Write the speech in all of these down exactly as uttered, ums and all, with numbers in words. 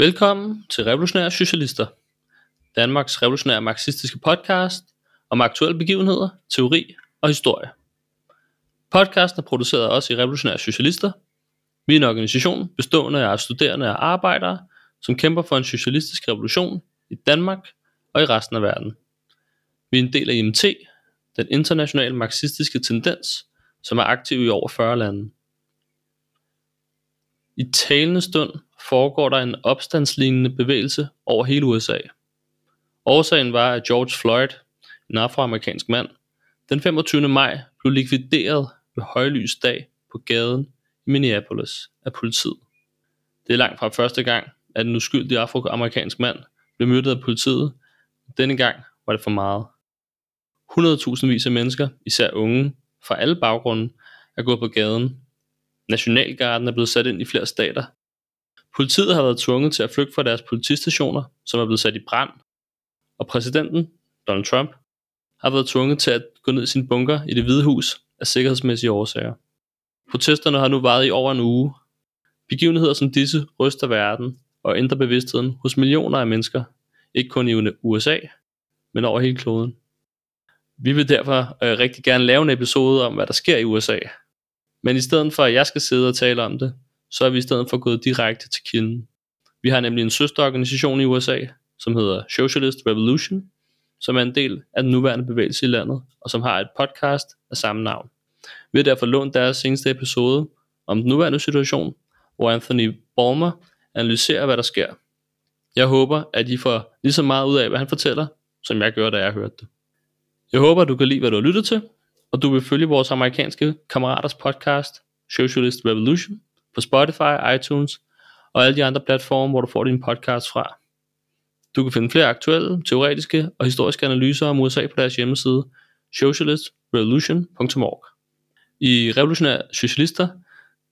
Velkommen til Revolutionære Socialister, Danmarks revolutionære marxistiske podcast om aktuelle begivenheder, teori og historie. Podcasten er produceret af os i Revolutionære Socialister. Vi er en organisation bestående af studerende og arbejdere, som kæmper for en socialistisk revolution i Danmark og i resten af verden. Vi er en del af I M T, den internationale marxistiske tendens, som er aktiv i over fyrre lande. I talende stund foregår der en opstandslignende bevægelse over hele U S A. Årsagen var, at George Floyd, en afroamerikansk mand, den femogtyvende maj blev likvideret ved højlys dag på gaden i Minneapolis af politiet. Det er langt fra første gang, at en uskyldig afroamerikansk mand blev myrdet af politiet. Denne gang var det for meget. hundrede tusind vis af mennesker, især unge, fra alle baggrunde, er gået på gaden. Nationalgarden er blevet sat ind i flere stater. Politiet har været tvunget til at flygte fra deres politistationer, som er blevet sat i brand. Og præsidenten, Donald Trump, har været tvunget til at gå ned i sin bunker i Det Hvide Hus af sikkerhedsmæssige årsager. Protesterne har nu varet i over en uge. Begivenheder som disse ryster verden og ændrer bevidstheden hos millioner af mennesker, ikke kun i U S A, men over hele kloden. Vi vil derfor øh, rigtig gerne lave en episode om, hvad der sker i U S A. Men i stedet for, at jeg skal sidde og tale om det, så er vi i stedet for gået direkte til kilden. Vi har nemlig en søsterorganisation i U S A, som hedder Socialist Revolution, som er en del af den nuværende bevægelse i landet, og som har et podcast af samme navn. Vi har derfor lånt deres seneste episode om den nuværende situation, hvor Anthony Ballmer analyserer, hvad der sker. Jeg håber, at I får lige så meget ud af, hvad han fortæller, som jeg gjorde, da jeg hørte det. Jeg håber, at du kan lide, hvad du har lyttet til, og du vil følge vores amerikanske kammeraters podcast, Socialist Revolution, på Spotify, iTunes og alle de andre platforme, hvor du får din podcast fra. Du kan finde flere aktuelle, teoretiske og historiske analyser om U S A på deres hjemmeside, socialist revolution punktum org. I Revolutionære Socialister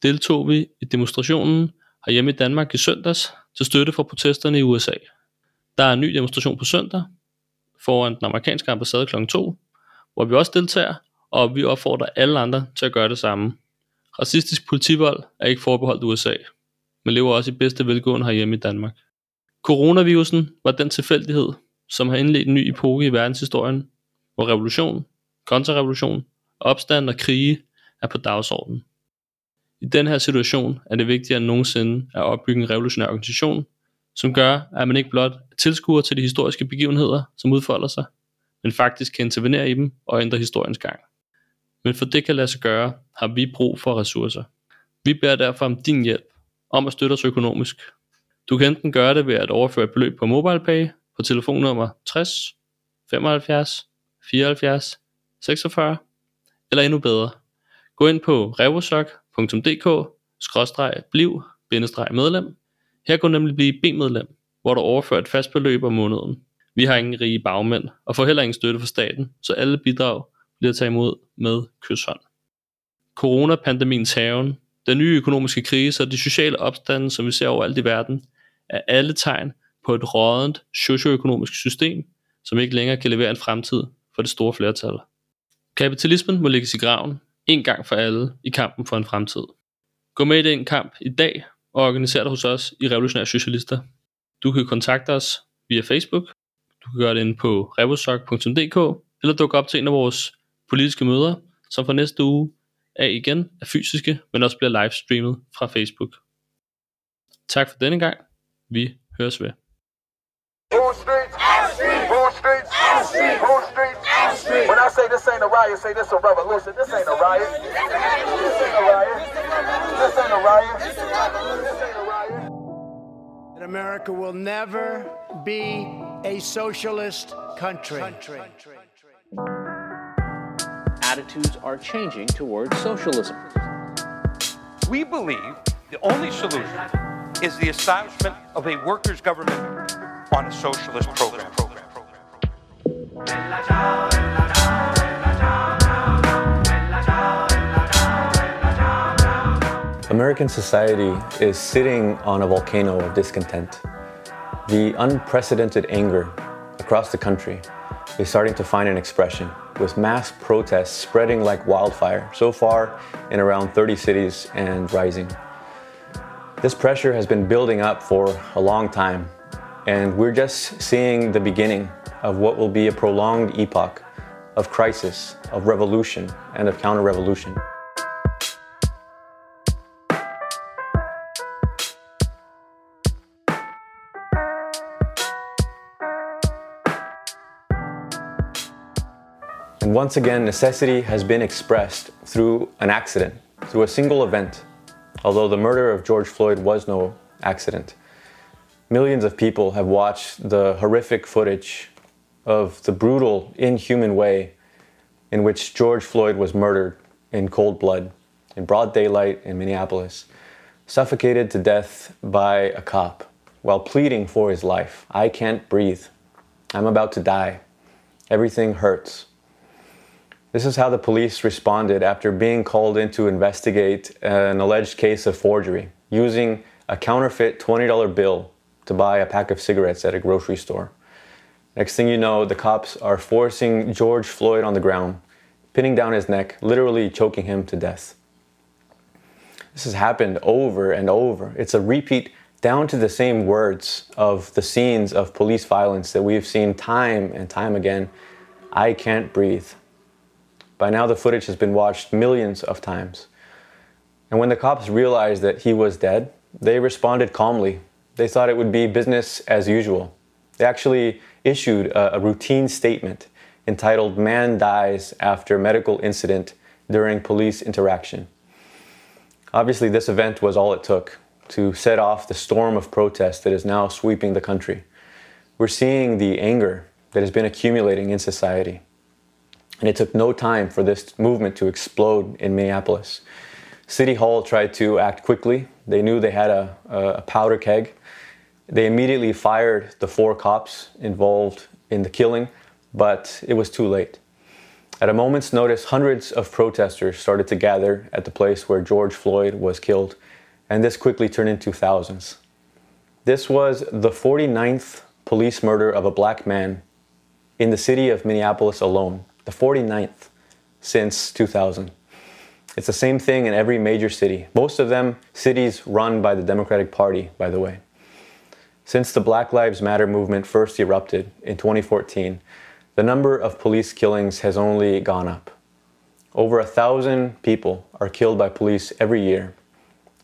deltog vi i demonstrationen herhjemme i Danmark i søndags til støtte for protesterne i U S A. Der er en ny demonstration på søndag foran den amerikanske ambassade klokken to, hvor vi også deltager, og vi opfordrer alle andre til at gøre det samme. Racistisk politivold er ikke forbeholdt U S A, men lever også i bedste velgående herhjemme i Danmark. Coronavirusen var den tilfældighed, som har indledt en ny epoke i verdenshistorien, hvor revolution, kontrarevolution, opstand og krige er på dagsordenen. I den her situation er det vigtigere end nogensinde at opbygge en revolutionær organisation, som gør, at man ikke blot tilskuer til de historiske begivenheder, som udfolder sig, men faktisk kan intervenere i dem og ændre historiens gang. Men for det kan lade sig gøre, har vi brug for ressourcer. Vi beder derfor om din hjælp, om at støtte os økonomisk. Du kan enten gøre det ved at overføre et beløb på MobilePay på telefonnummer tres femoghalvfjerds fireoghalvfjerds seksogfyrre, eller endnu bedre, gå ind på revosok punktum dk bindestreg bliv bindestreg medlem. Her kan du nemlig blive B-medlem, hvor du overfører et fast beløb om måneden. Vi har ingen rige bagmænd og får heller ingen støtte fra staten, så alle bidrag bliver taget imod med kysshånd. Coronapandemiens haven, den nye økonomiske krise og de sociale opstande, som vi ser overalt i verden, er alle tegn på et rådent socioøkonomisk system, som ikke længere kan levere en fremtid for det store flertal. Kapitalismen må lægges i graven, en gang for alle, i kampen for en fremtid. Gå med i den kamp i dag og organiser dig hos os i Revolutionære Socialister. Du kan kontakte os via Facebook, du kan gøre det inde på revosok punktum dk, eller dukke op til en af vores politiske møder, som fra næste uge af igen er fysiske, men også bliver livestreamet fra Facebook. Tak for denne gang. Vi høres ved. When I say this ain't a riot, say this a revolution. This ain't a riot. This ain't a riot. This ain't a riot. This ain't a riot. And America will never be a socialist country. Attitudes are changing towards socialism. We believe the only solution is the establishment of a workers' government on a socialist program. American society is sitting on a volcano of discontent. The unprecedented anger across the country is starting to find an expression, with mass protests spreading like wildfire, so far in around thirty cities and rising. This pressure has been building up for a long time, and we're just seeing the beginning of what will be a prolonged epoch of crisis, of revolution, and of counter-revolution. And once again, necessity has been expressed through an accident, through a single event. Although the murder of George Floyd was no accident, millions of people have watched the horrific footage of the brutal, inhuman way in which George Floyd was murdered in cold blood, in broad daylight in Minneapolis, suffocated to death by a cop while pleading for his life. I can't breathe. I'm about to die. Everything hurts. This is how the police responded after being called in to investigate an alleged case of forgery, using a counterfeit twenty dollar bill to buy a pack of cigarettes at a grocery store. Next thing you know, the cops are forcing George Floyd on the ground, pinning down his neck, literally choking him to death. This has happened over and over. It's a repeat down to the same words of the scenes of police violence that we've seen time and time again. I can't breathe. By now, the footage has been watched millions of times. And when the cops realized that he was dead, they responded calmly. They thought it would be business as usual. They actually issued a, a routine statement entitled, "Man Dies After Medical Incident During Police Interaction." Obviously, this event was all it took to set off the storm of protest that is now sweeping the country. We're seeing the anger that has been accumulating in society. And it took no time for this movement to explode in Minneapolis. City Hall tried to act quickly. They knew they had a, a powder keg. They immediately fired the four cops involved in the killing, but it was too late. At a moment's notice, hundreds of protesters started to gather at the place where George Floyd was killed, and this quickly turned into thousands. This was the forty-ninth police murder of a black man in the city of Minneapolis alone. The forty-ninth since two thousand. It's the same thing in every major city. Most of them cities run by the Democratic Party, by the way. Since the Black Lives Matter movement first erupted in twenty fourteen, the number of police killings has only gone up. Over a thousand people are killed by police every year,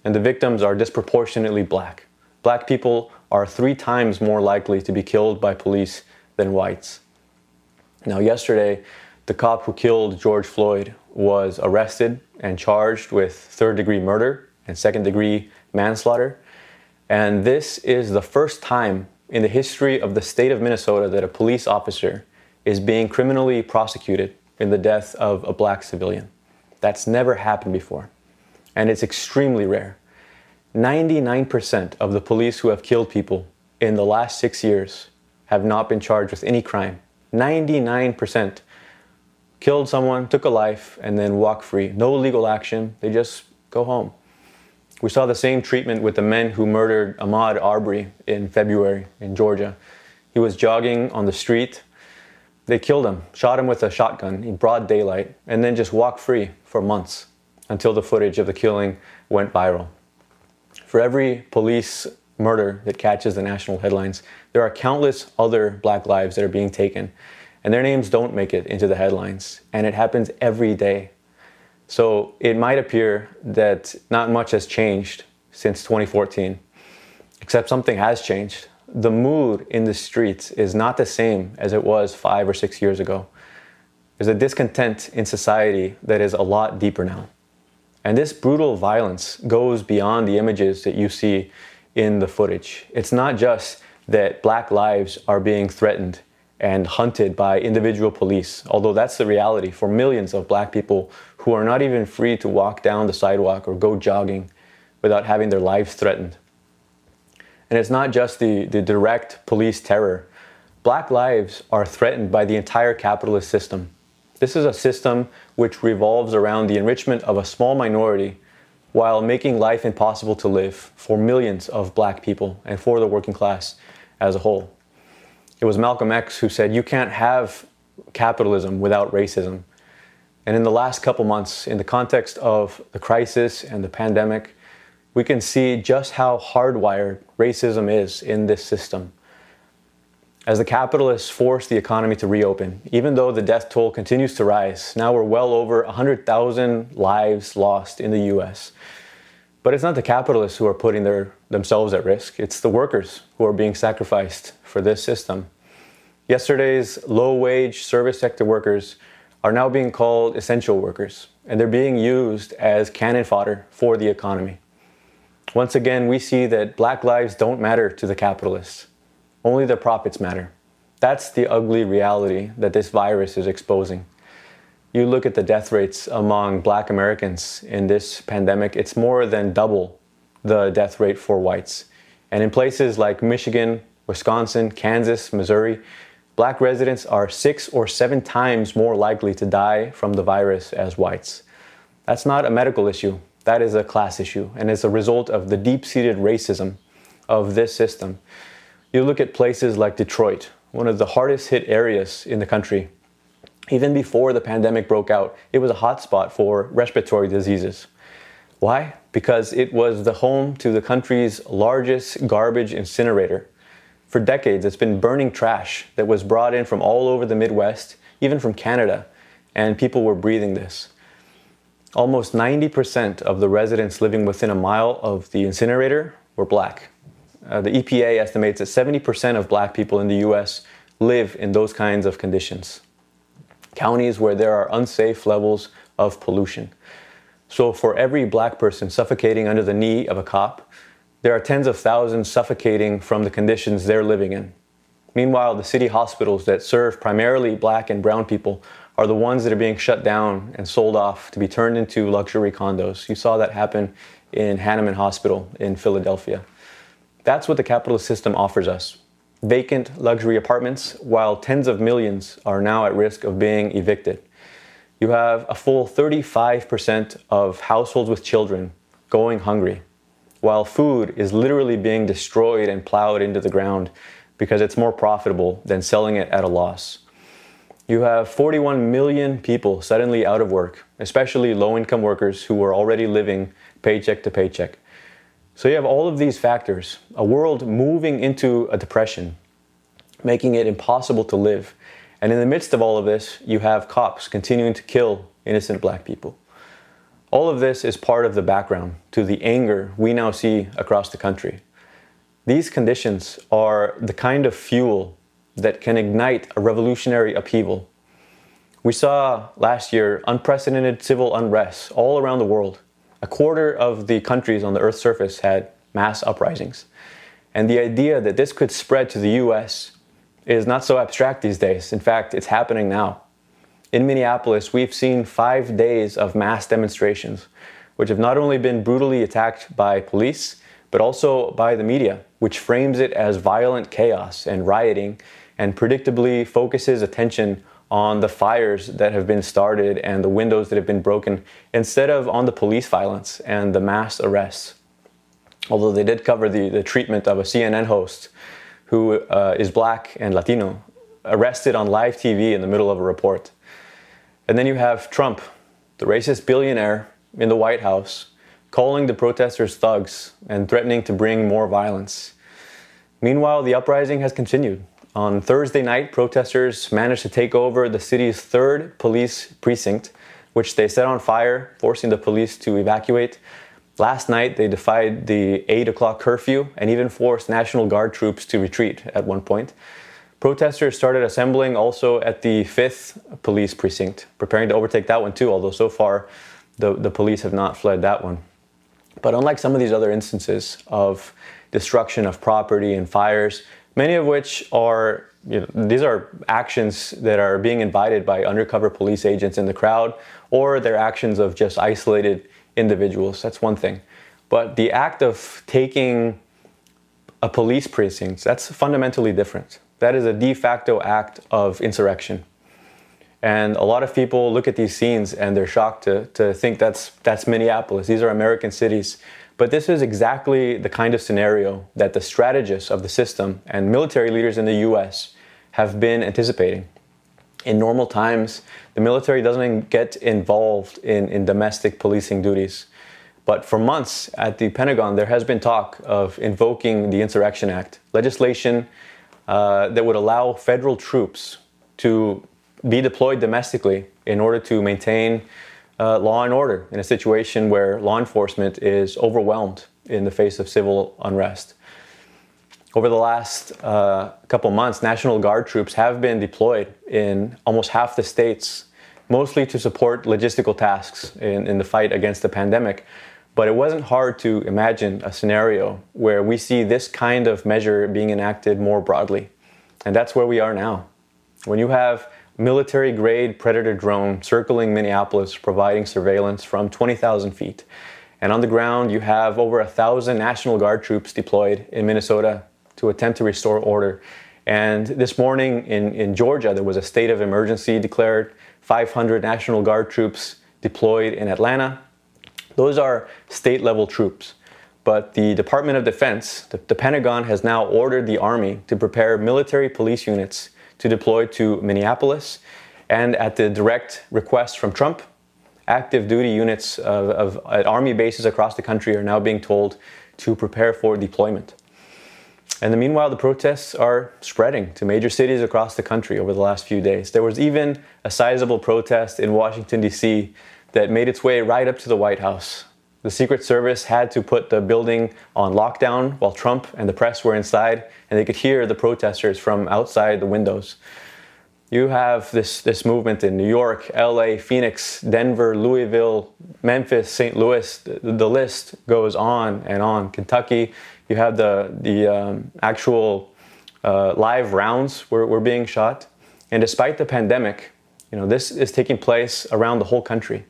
and the victims are disproportionately black. Black people are three times more likely to be killed by police than whites. Now, yesterday, the cop who killed George Floyd was arrested and charged with third-degree murder and second-degree manslaughter. And this is the first time in the history of the state of Minnesota that a police officer is being criminally prosecuted in the death of a black civilian. That's never happened before, and it's extremely rare. ninety-nine percent of the police who have killed people in the last six years have not been charged with any crime. ninety-nine percent killed someone, took a life, and then walk free. No legal action. They just go home. We saw the same treatment with the men who murdered Ahmaud Arbery in February in Georgia. He was jogging on the street. They killed him, shot him with a shotgun in broad daylight, and then just walked free for months until the footage of the killing went viral. For every police murder that catches the national headlines, there are countless other black lives that are being taken, and their names don't make it into the headlines, and it happens every day. So it might appear that not much has changed since twenty fourteen, except something has changed. The mood in the streets is not the same as it was five or six years ago. There's a discontent in society that is a lot deeper now. And this brutal violence goes beyond the images that you see in the footage. It's not just that black lives are being threatened and hunted by individual police, although that's the reality for millions of black people who are not even free to walk down the sidewalk or go jogging without having their lives threatened. And it's not just the, the direct police terror. Black lives are threatened by the entire capitalist system. This is a system which revolves around the enrichment of a small minority while making life impossible to live for millions of black people and for the working class as a whole. It was Malcolm X who said, "You can't have capitalism without racism." And in the last couple months, in the context of the crisis and the pandemic, we can see just how hardwired racism is in this system. As the capitalists force the economy to reopen, even though the death toll continues to rise, now we're well over one hundred thousand lives lost in the U S. But it's not the capitalists who are putting their, themselves at risk, it's the workers who are being sacrificed for this system. Yesterday's low-wage service sector workers are now being called essential workers, and they're being used as cannon fodder for the economy. Once again, we see that black lives don't matter to the capitalists. Only their profits matter. That's the ugly reality that this virus is exposing. You look at the death rates among black Americans in this pandemic, it's more than double the death rate for whites. And in places like Michigan, Wisconsin, Kansas, Missouri, black residents are six or seven times more likely to die from the virus as whites. That's not a medical issue, that is a class issue, and it's a result of the deep-seated racism of this system. You look at places like Detroit, one of the hardest hit areas in the country. Even before the pandemic broke out, it was a hotspot for respiratory diseases. Why? Because it was the home to the country's largest garbage incinerator. For decades, it's been burning trash that was brought in from all over the Midwest, even from Canada, and people were breathing this. Almost ninety percent of the residents living within a mile of the incinerator were black. Uh, the E P A estimates that seventy percent of black people in the U S live in those kinds of conditions. Counties where there are unsafe levels of pollution. So for every black person suffocating under the knee of a cop, there are tens of thousands suffocating from the conditions they're living in. Meanwhile, the city hospitals that serve primarily black and brown people are the ones that are being shut down and sold off to be turned into luxury condos. You saw that happen in Hahnemann Hospital in Philadelphia. That's what the capitalist system offers us. Vacant luxury apartments, while tens of millions are now at risk of being evicted. You have a full thirty-five percent of households with children going hungry, while food is literally being destroyed and plowed into the ground because it's more profitable than selling it at a loss. You have forty-one million people suddenly out of work, especially low-income workers who are already living paycheck to paycheck. So you have all of these factors, a world moving into a depression, making it impossible to live. And in the midst of all of this, you have cops continuing to kill innocent black people. All of this is part of the background to the anger we now see across the country. These conditions are the kind of fuel that can ignite a revolutionary upheaval. We saw last year unprecedented civil unrest all around the world. A quarter of the countries on the Earth's surface had mass uprisings. And the idea that this could spread to the U S is not so abstract these days. In fact, it's happening now. In Minneapolis, we've seen five days of mass demonstrations, which have not only been brutally attacked by police, but also by the media, which frames it as violent chaos and rioting, and predictably focuses attention on the fires that have been started and the windows that have been broken, instead of on the police violence and the mass arrests. Although they did cover the, the treatment of a C N N host who uh, is black and Latino, arrested on live T V in the middle of a report. And then you have Trump, the racist billionaire in the White House, calling the protesters thugs and threatening to bring more violence. Meanwhile, the uprising has continued. On Thursday night, protesters managed to take over the city's third police precinct, which they set on fire, forcing the police to evacuate. Last night, they defied the eight o'clock curfew and even forced National Guard troops to retreat at one point. Protesters started assembling also at the fifth police precinct, preparing to overtake that one too, although so far the, the police have not fled that one. But unlike some of these other instances of destruction of property and fires, many of which are, you know, these are actions that are being invited by undercover police agents in the crowd, or they're actions of just isolated individuals. That's one thing. But the act of taking a police precinct, that's fundamentally different. That is a de facto act of insurrection. And a lot of people look at these scenes and they're shocked to, to think that's, that's Minneapolis. These are American cities. But this is exactly the kind of scenario that the strategists of the system and military leaders in the U S have been anticipating. In normal times, the military doesn't get involved in, in domestic policing duties. But for months at the Pentagon, there has been talk of invoking the Insurrection Act, legislation uh, that would allow federal troops to be deployed domestically in order to maintain uh, law and order in a situation where law enforcement is overwhelmed in the face of civil unrest. Over the last uh, couple months, National Guard troops have been deployed in almost half the states, mostly to support logistical tasks in, in the fight against the pandemic. But it wasn't hard to imagine a scenario where we see this kind of measure being enacted more broadly. And that's where we are now. When you have military-grade Predator drone circling Minneapolis, providing surveillance from twenty thousand feet. And on the ground, you have over a thousand National Guard troops deployed in Minnesota to attempt to restore order. And this morning in, in Georgia, there was a state of emergency declared, five hundred National Guard troops deployed in Atlanta. Those are state-level troops. But the Department of Defense, the, the Pentagon, has now ordered the Army to prepare military police units to deploy to Minneapolis. And at the direct request from Trump, active duty units of, of at Army bases across the country are now being told to prepare for deployment. And the, meanwhile, the protests are spreading to major cities across the country over the last few days. There was even a sizable protest in Washington, D C that made its way right up to the White House. The Secret Service had to put the building on lockdown while Trump and the press were inside, and they could hear the protesters from outside the windows. You have this, this movement in New York, L A, Phoenix, Denver, Louisville, Memphis, Saint Louis. The, the list goes on and on. Kentucky, you have the, the um, actual uh, live rounds were, were being shot. And despite the pandemic, you know, this is taking place around the whole country.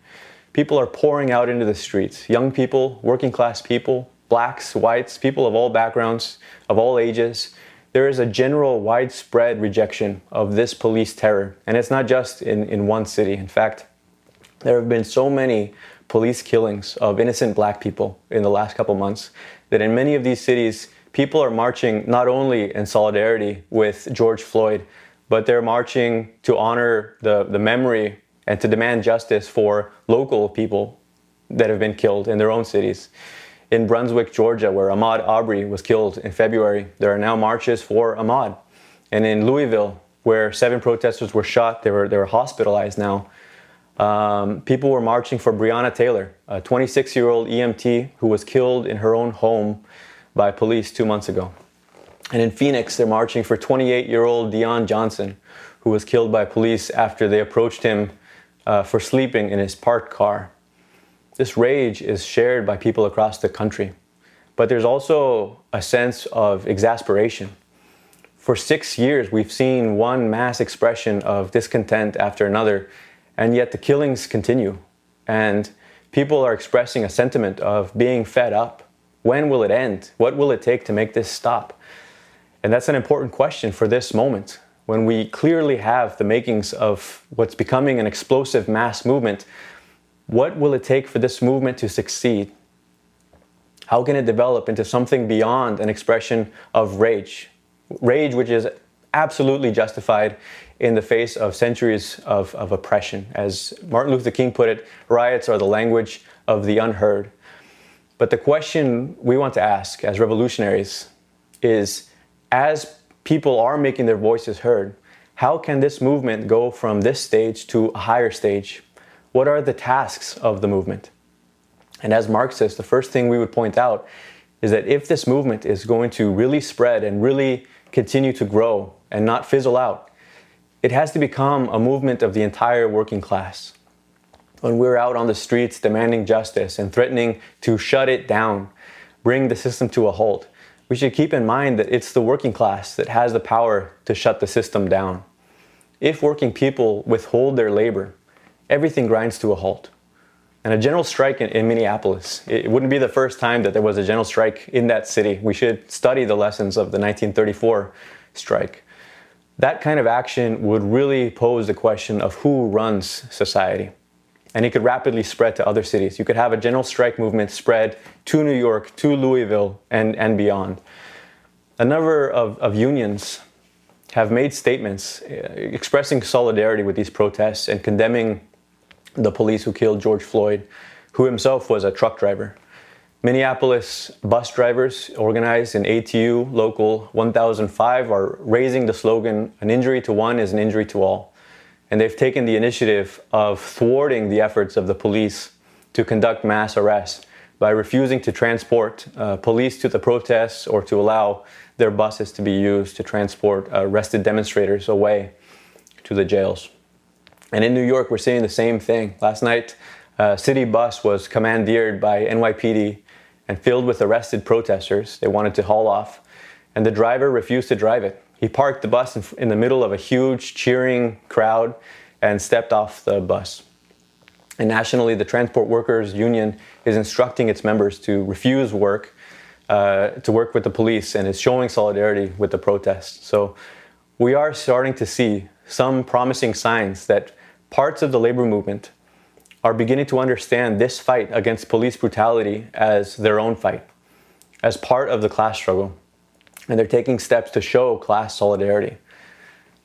People are pouring out into the streets. Young people, working class people, blacks, whites, people of all backgrounds, of all ages. There is a general widespread rejection of this police terror. And it's not just in, in one city. In fact, there have been so many police killings of innocent black people in the last couple months that in many of these cities, people are marching not only in solidarity with George Floyd, but they're marching to honor the, the memory and to demand justice for local people that have been killed in their own cities. In Brunswick, Georgia, where Ahmaud Arbery was killed in February, there are now marches for Ahmaud. And in Louisville, where seven protesters were shot, they were, they were hospitalized now, um, people were marching for Breonna Taylor, a twenty-six-year-old E M T who was killed in her own home by police two months ago. And in Phoenix, they're marching for twenty-eight-year-old Deion Johnson, who was killed by police after they approached him uh, for sleeping in his parked car. This rage is shared by people across the country, but there's also a sense of exasperation. For six years, we've seen one mass expression of discontent after another, and yet the killings continue. And people are expressing a sentiment of being fed up. When will it end? What will it take to make this stop? And that's an important question for this moment, when we clearly have the makings of what's becoming an explosive mass movement. What will it take for this movement to succeed? How can it develop into something beyond an expression of rage? Rage which is absolutely justified in the face of centuries of, of oppression. As Martin Luther King put it, riots are the language of the unheard. But the question we want to ask as revolutionaries is, as people are making their voices heard, how can this movement go from this stage to a higher stage? What are the tasks of the movement? And as Marxists, the first thing we would point out is that if this movement is going to really spread and really continue to grow and not fizzle out, it has to become a movement of the entire working class. When we're out on the streets demanding justice and threatening to shut it down, bring the system to a halt, we should keep in mind that it's the working class that has the power to shut the system down. If working people withhold their labor, everything grinds to a halt. And a general strike in, in Minneapolis, it wouldn't be the first time that there was a general strike in that city. We should study the lessons of the nineteen thirty-four strike. That kind of action would really pose the question of who runs society. And it could rapidly spread to other cities. You could have a general strike movement spread to New York, to Louisville, and, and beyond. A number of, of unions have made statements expressing solidarity with these protests and condemning the police who killed George Floyd, who himself was a truck driver. Minneapolis bus drivers organized in A T U Local ten oh five are raising the slogan, "An injury to one is an injury to all." And they've taken the initiative of thwarting the efforts of the police to conduct mass arrests by refusing to transport uh, police to the protests or to allow their buses to be used to transport arrested demonstrators away to the jails. And in New York, we're seeing the same thing. Last night, a city bus was commandeered by N Y P D and filled with arrested protesters. They wanted to haul off, and the driver refused to drive it. He parked the bus in, in the middle of a huge cheering crowd and stepped off the bus. And nationally, the Transport Workers Union is instructing its members to refuse work, uh, to work with the police, and is showing solidarity with the protests. So we are starting to see some promising signs that parts of the labor movement are beginning to understand this fight against police brutality as their own fight, as part of the class struggle. And they're taking steps to show class solidarity.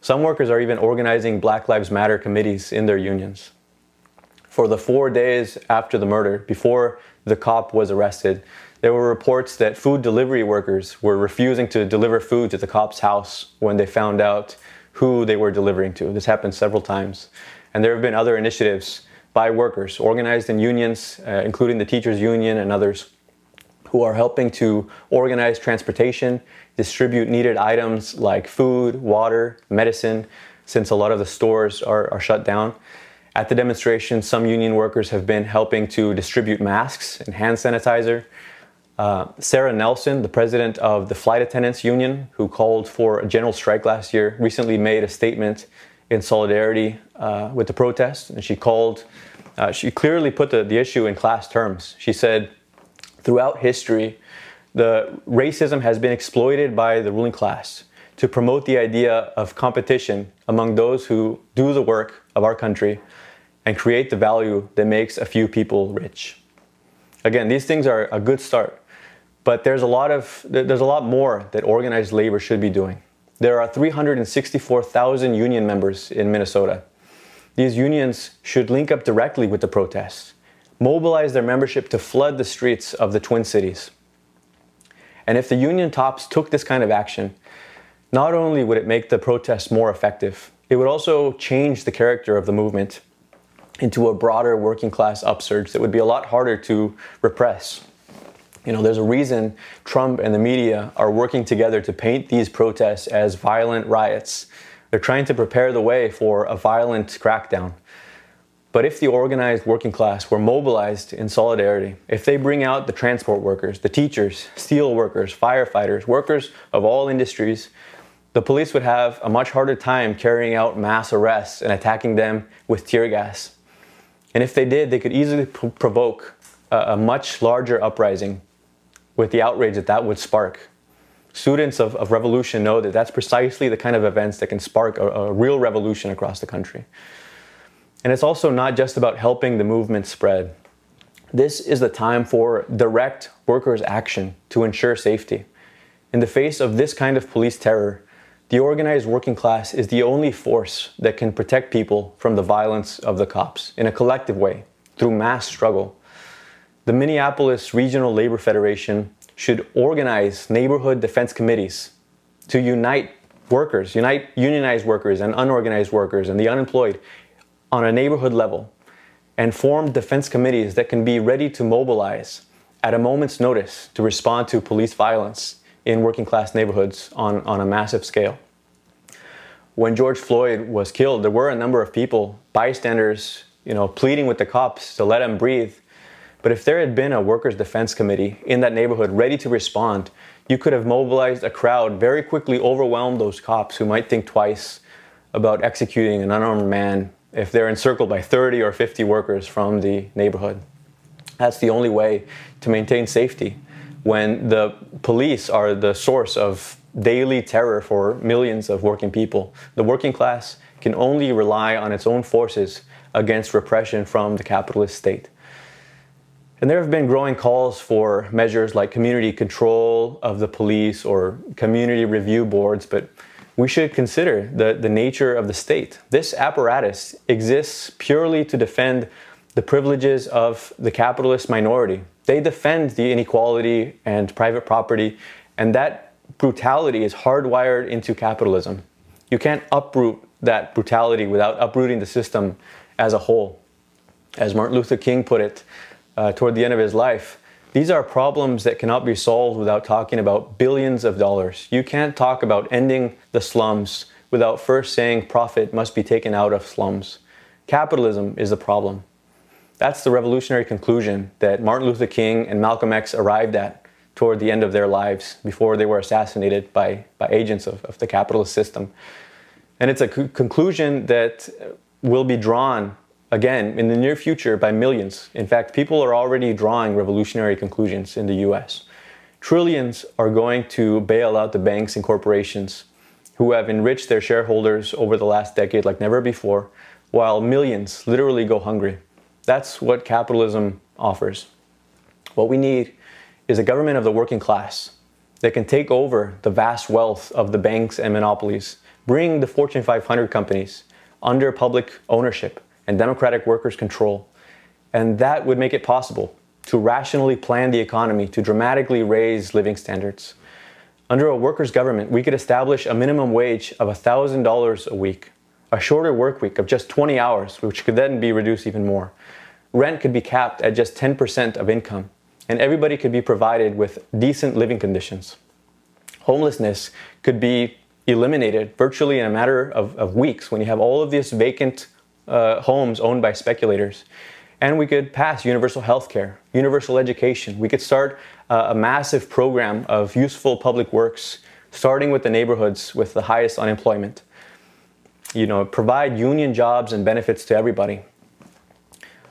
Some workers are even organizing Black Lives Matter committees in their unions. For the four days after the murder, before the cop was arrested, there were reports that food delivery workers were refusing to deliver food to the cop's house when they found out who they were delivering to. This happened several times. And there have been other initiatives by workers organized in unions, uh, including the teachers union and others, who are helping to organize transportation, distribute needed items like food, water, medicine, since a lot of the stores are, are shut down. At the demonstration, some union workers have been helping to distribute masks and hand sanitizer. Uh, Sarah Nelson, the president of the Flight Attendants Union, who called for a general strike last year, recently made a statement in solidarity uh, with the protest, and she called, uh, she clearly put the, the issue in class terms. She said, "Throughout history, the racism has been exploited by the ruling class to promote the idea of competition among those who do the work of our country and create the value that makes a few people rich." Again, these things are a good start, but there's a lot of there's a lot more that organized labor should be doing. There are three hundred sixty-four thousand union members in Minnesota. These unions should link up directly with the protests, mobilize their membership to flood the streets of the Twin Cities. And if the union tops took this kind of action, not only would it make the protests more effective, it would also change the character of the movement into a broader working class upsurge that would be a lot harder to repress. You know, there's a reason Trump and the media are working together to paint these protests as violent riots. They're trying to prepare the way for a violent crackdown. But if the organized working class were mobilized in solidarity, if they bring out the transport workers, the teachers, steel workers, firefighters, workers of all industries, the police would have a much harder time carrying out mass arrests and attacking them with tear gas. And if they did, they could easily pr- provoke a, a much larger uprising, with the outrage that that would spark. Students of, of revolution know that that's precisely the kind of events that can spark a, a real revolution across the country. And it's also not just about helping the movement spread. This is the time for direct workers' action to ensure safety. In the face of this kind of police terror, the organized working class is the only force that can protect people from the violence of the cops in a collective way, through mass struggle. The Minneapolis Regional Labor Federation should organize neighborhood defense committees to unite workers, unite unionized workers and unorganized workers and the unemployed on a neighborhood level, and form defense committees that can be ready to mobilize at a moment's notice to respond to police violence in working class neighborhoods on, on a massive scale. When George Floyd was killed, there were a number of people, bystanders, you know, pleading with the cops to let him breathe. But if there had been a workers' defense committee in that neighborhood ready to respond, you could have mobilized a crowd, very quickly overwhelmed those cops who might think twice about executing an unarmed man if they're encircled by thirty or fifty workers from the neighborhood. That's the only way to maintain safety when the police are the source of daily terror for millions of working people. The working class can only rely on its own forces against repression from the capitalist state. And there have been growing calls for measures like community control of the police or community review boards, but we should consider the, the nature of the state. This apparatus exists purely to defend the privileges of the capitalist minority They defend the inequality and private property, and that brutality is hardwired into capitalism. You can't uproot that brutality without uprooting the system as a whole. As Martin Luther King put it uh, toward the end of his life, these are problems that cannot be solved without talking about billions of dollars. You can't talk about ending the slums without first saying profit must be taken out of slums. Capitalism is the problem. That's the revolutionary conclusion that Martin Luther King and Malcolm X arrived at toward the end of their lives before they were assassinated by, by agents of, of the capitalist system. And it's a co- conclusion that will be drawn again in the near future by millions. In fact, people are already drawing revolutionary conclusions in the U S. Trillions are going to bail out the banks and corporations who have enriched their shareholders over the last decade like never before, while millions literally go hungry. That's what capitalism offers. What we need is a government of the working class that can take over the vast wealth of the banks and monopolies, bring the Fortune five hundred companies under public ownership and democratic workers' control. And that would make it possible to rationally plan the economy to dramatically raise living standards. Under a workers' government, we could establish a minimum wage of one thousand dollars a week, a shorter work week of just twenty hours, which could then be reduced even more. Rent could be capped at just ten percent of income, and everybody could be provided with decent living conditions. Homelessness could be eliminated virtually in a matter of, of weeks when you have all of these vacant uh, homes owned by speculators. And we could pass universal health care, universal education. We could start uh, a massive program of useful public works, starting with the neighborhoods with the highest unemployment. You know, provide union jobs and benefits to everybody.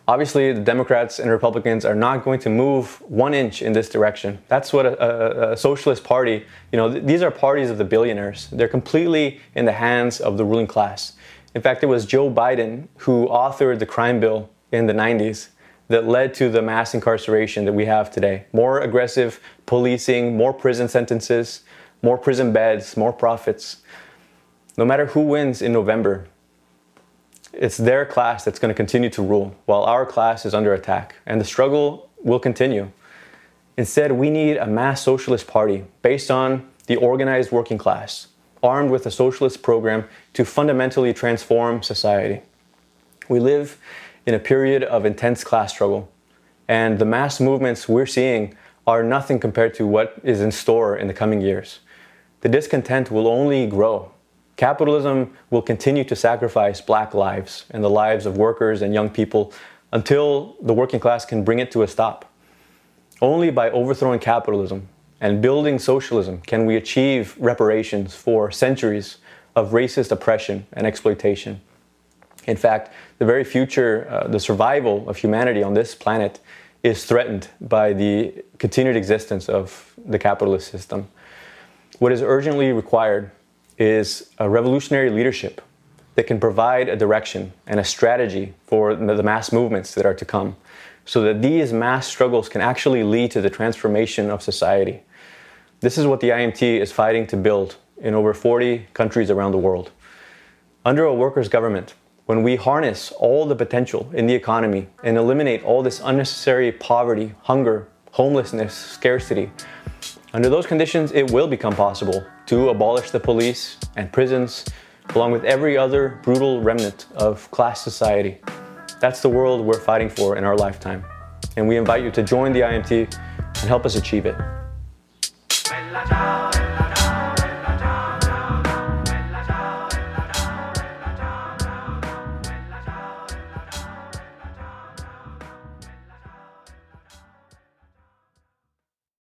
Obviously, the Democrats and Republicans are not going to move one inch in this direction. That's what a, a, a socialist party, you know, th- these are parties of the billionaires. They're completely in the hands of the ruling class. In fact, it was Joe Biden who authored the crime bill in the nineties that led to the mass incarceration that we have today. More aggressive policing, more prison sentences, more prison beds, more profits. No matter who wins in November, it's their class that's going to continue to rule while our class is under attack, and the struggle will continue. Instead, we need a mass socialist party based on the organized working class, armed with a socialist program to fundamentally transform society. We live in a period of intense class struggle, and the mass movements we're seeing are nothing compared to what is in store in the coming years. The discontent will only grow. Capitalism will continue to sacrifice black lives and the lives of workers and young people until the working class can bring it to a stop. Only by overthrowing capitalism and building socialism can we achieve reparations for centuries of racist oppression and exploitation. In fact, the very future, uh, the survival of humanity on this planet is threatened by the continued existence of the capitalist system. What is urgently required is a revolutionary leadership that can provide a direction and a strategy for the mass movements that are to come, so that these mass struggles can actually lead to the transformation of society. This is what the I M T is fighting to build in over forty countries around the world. Under a workers' government, when we harness all the potential in the economy and eliminate all this unnecessary poverty, hunger, homelessness, scarcity, under those conditions, it will become possible to abolish the police and prisons, along with every other brutal remnant of class society. That's the world we're fighting for in our lifetime. And we invite you to join the I M T and help us achieve it.